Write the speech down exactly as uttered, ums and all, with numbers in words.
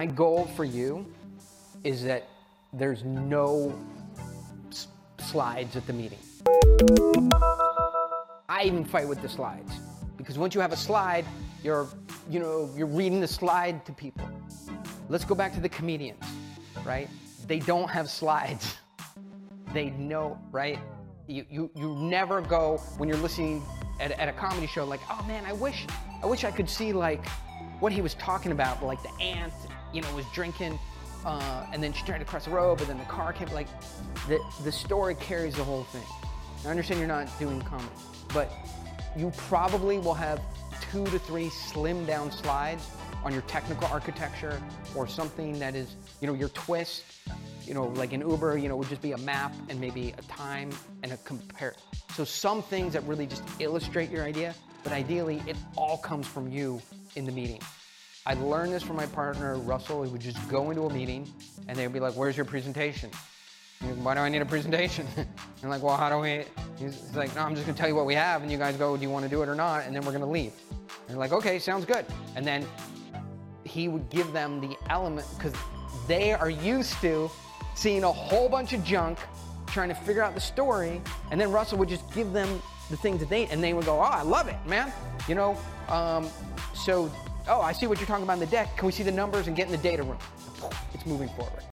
My goal for you is that there's no s- slides at the meeting. I even fight with the slides, because once you have a slide, you're, you know, you're reading the slide to people. Let's go back to the comedians, right? They don't have slides. They know, right? You you you never go when you're listening at, at a comedy show like, oh man, I wish I wish I could see like what he was talking about, like the aunt, you know, was drinking, uh, and then she tried to cross the road, but then the car came. Like the the story carries the whole thing. I understand you're not doing comedy, but you probably will have two to three slimmed down slides on your technical architecture or something that is, you know, your twist, you know, like an Uber, you know, would just be a map and maybe a time and a compare. So some things that really just illustrate your idea, but ideally it all comes from you in the meeting. I learned this from my partner, Russell. He would just go into a meeting and they'd be like, where's your presentation? Like, why do I need a presentation? And like, well, how do we? He's like, no, I'm just gonna tell you what we have and you guys go, do you wanna do it or not? And then we're gonna leave. And like, okay, sounds good. And then he would give them the element, because they are used to seeing a whole bunch of junk, trying to figure out the story, and then Russell would just give them the things that they, and they would go, oh, I love it, man. You know, um, so, oh, I see what you're talking about in the deck. Can we see the numbers and get in the data room? It's moving forward.